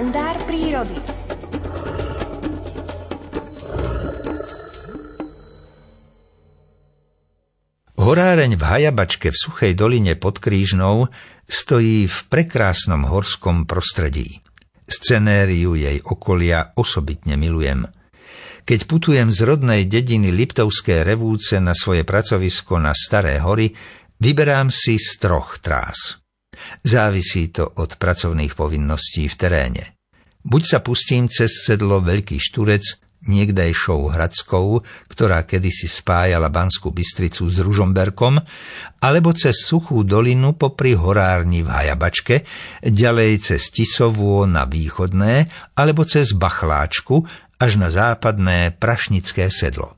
kalendár prírody. Horáreň v Hajabačke v suchej doline pod Krížnou stojí v prekrásnom horskom prostredí. Scenériu jej okolia osobitne milujem. Keď putujem z rodnej dediny Liptovské Revúce na svoje pracovisko na Staré Hory, vyberám si z troch trás. Závisí to od pracovných povinností v teréne. Buď sa pustím cez sedlo Veľký Šturec, niekdajšou Hradskou, ktorá kedysi spájala Banskú Bystricu s Ružomberkom, alebo cez suchú dolinu popri horárni v Hajabačke, ďalej cez Tisovú na Východné, alebo cez Bachláčku až na západné Prašnické Sedlo.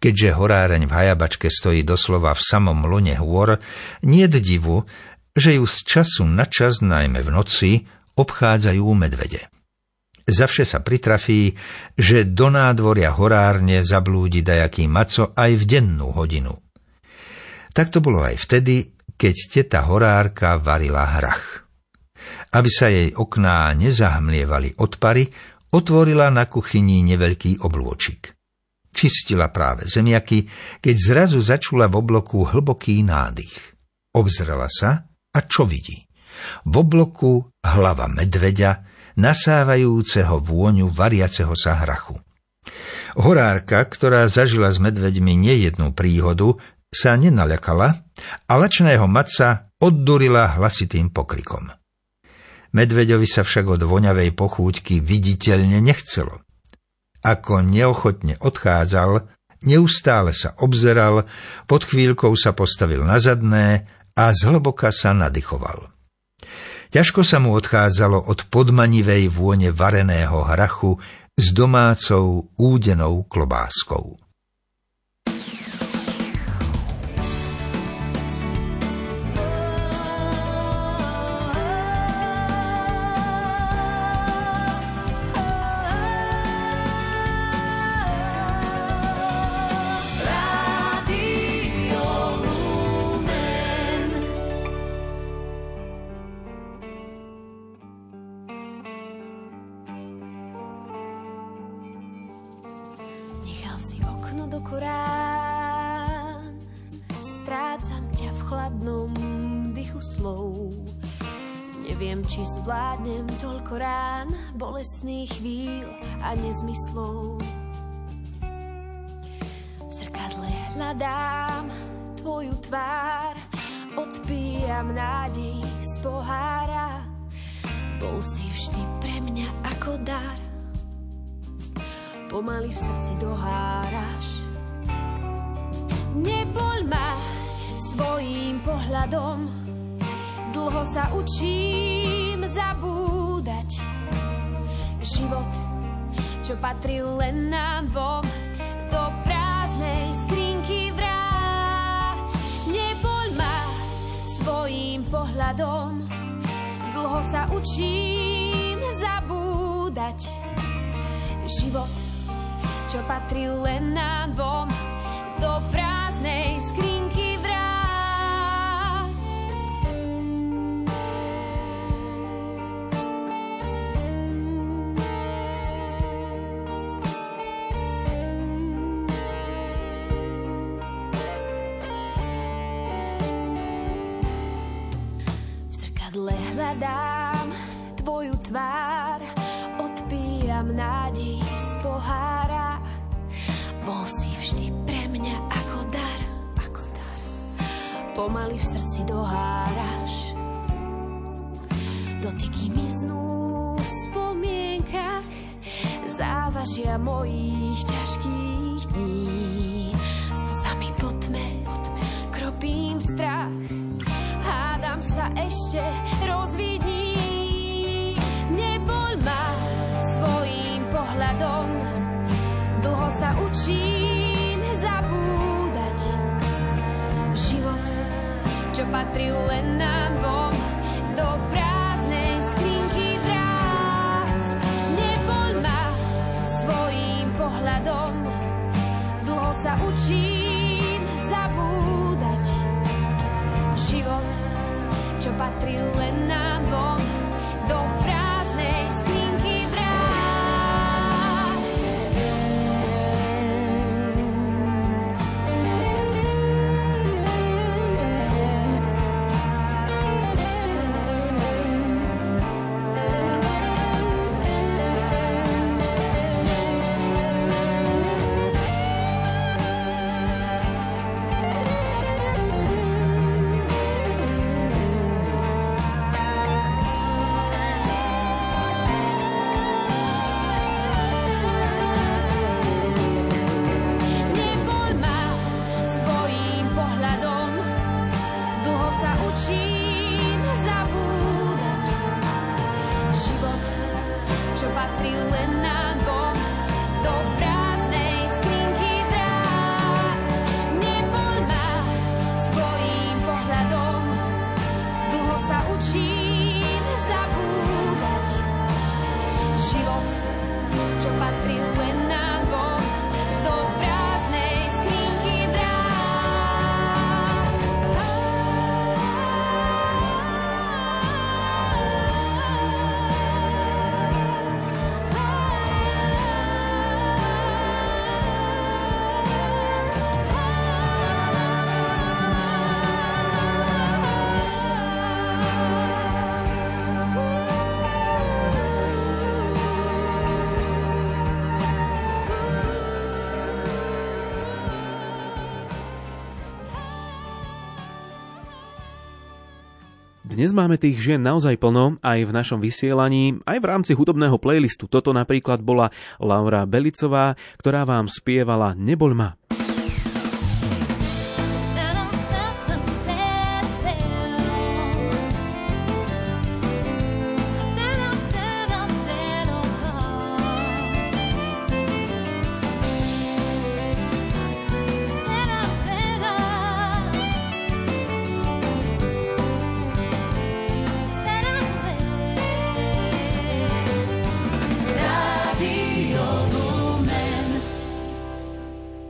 Keďže horáreň v Hajabačke stojí doslova v samom lone hôr, niet divu, že ju z času na čas, najmä v noci, obchádzajú medvede. Zavše sa pritrafí, že do nádvoria horárne zablúdi dajaký maco aj v dennú hodinu. Tak to bolo aj vtedy, keď teta horárka varila hrach. Aby sa jej okná nezahmlievali od pary, otvorila na kuchyni neveľký oblôčik. Čistila práve zemiaky, keď zrazu začula v obloku hlboký nádych. Obzrela sa a čo vidí? V obloku hlava medveďa, nasávajúceho vôňu variaceho sa hrachu. Horárka, ktorá zažila s medveďmi nejednú príhodu, sa nenaľakala a lačného maca oddurila hlasitým pokrikom. Medveďovi sa však od voňavej pochúťky viditeľne nechcelo. Ako neochotne odchádzal, neustále sa obzeral, pod chvíľkou sa postavil na zadné a zhlboka sa nadýchoval. Ťažko sa mu odchádzalo od podmanivej vône vareného hrachu s domácou údenou klobáskou. Do korán, strácam ťa v chladnom dychu slov. Neviem, či zvládnem toľko rán, bolestných chvíľ a nezmyslov. V zrkadle hľadám tvoju tvár, odpíjam nádej z pohára. Bol si vždy pre mňa ako dar, pomaly v srdci doháraš. Neboľ ma svojím pohľadom, dlho sa učím zabúdať. Život, čo patril len nám dvom, do prázdnej skrinky vráť. Neboľ ma svojím pohľadom, dlho sa učím zabúdať. Život, čo patril len nám dvom, do prázdnej skrinky vráť. V zrkadle hľadám tvoju tvár, odpíjam nádej z pohára. Bol si vždy pre mňa ako dar, pomaly v srdci doháraš. Dotyky miznú v spomienkach, závažia mojich ťažkých dní. Slzami po tme kropím strach, hádam sa ešte rozvidní. Neboľ ma svojím pohľadom, dlho sa učím zabúdať. Život, čo patril len nám dvom, do prázdnej skrinky vráť. Neboľ ma svojím pohľadom, dlho sa učím zabúdať. Život, čo patril len nám dvom, do prázdnej skrinky vráť. Dnes máme tých žien naozaj plno, aj v našom vysielaní, aj v rámci hudobného playlistu. Toto napríklad bola Laura Belicová, ktorá vám spievala Nebol ma.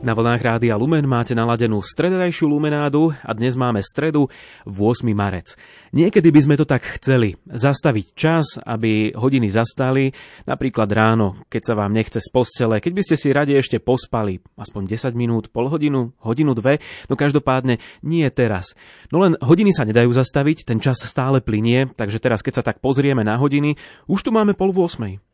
Na vlnách Rádia Lumen máte naladenú stredajšiu Lumenádu a dnes máme stredu 8. marec. Niekedy by sme to tak chceli. Zastaviť čas, aby hodiny zastali, napríklad ráno, keď sa vám nechce z postele, keď by ste si radi ešte pospali, aspoň 10 minút, pol hodinu, hodinu, dve, no každopádne nie teraz. No len hodiny sa nedajú zastaviť, ten čas stále plynie, takže teraz keď sa tak pozrieme na hodiny, už tu máme pol 8.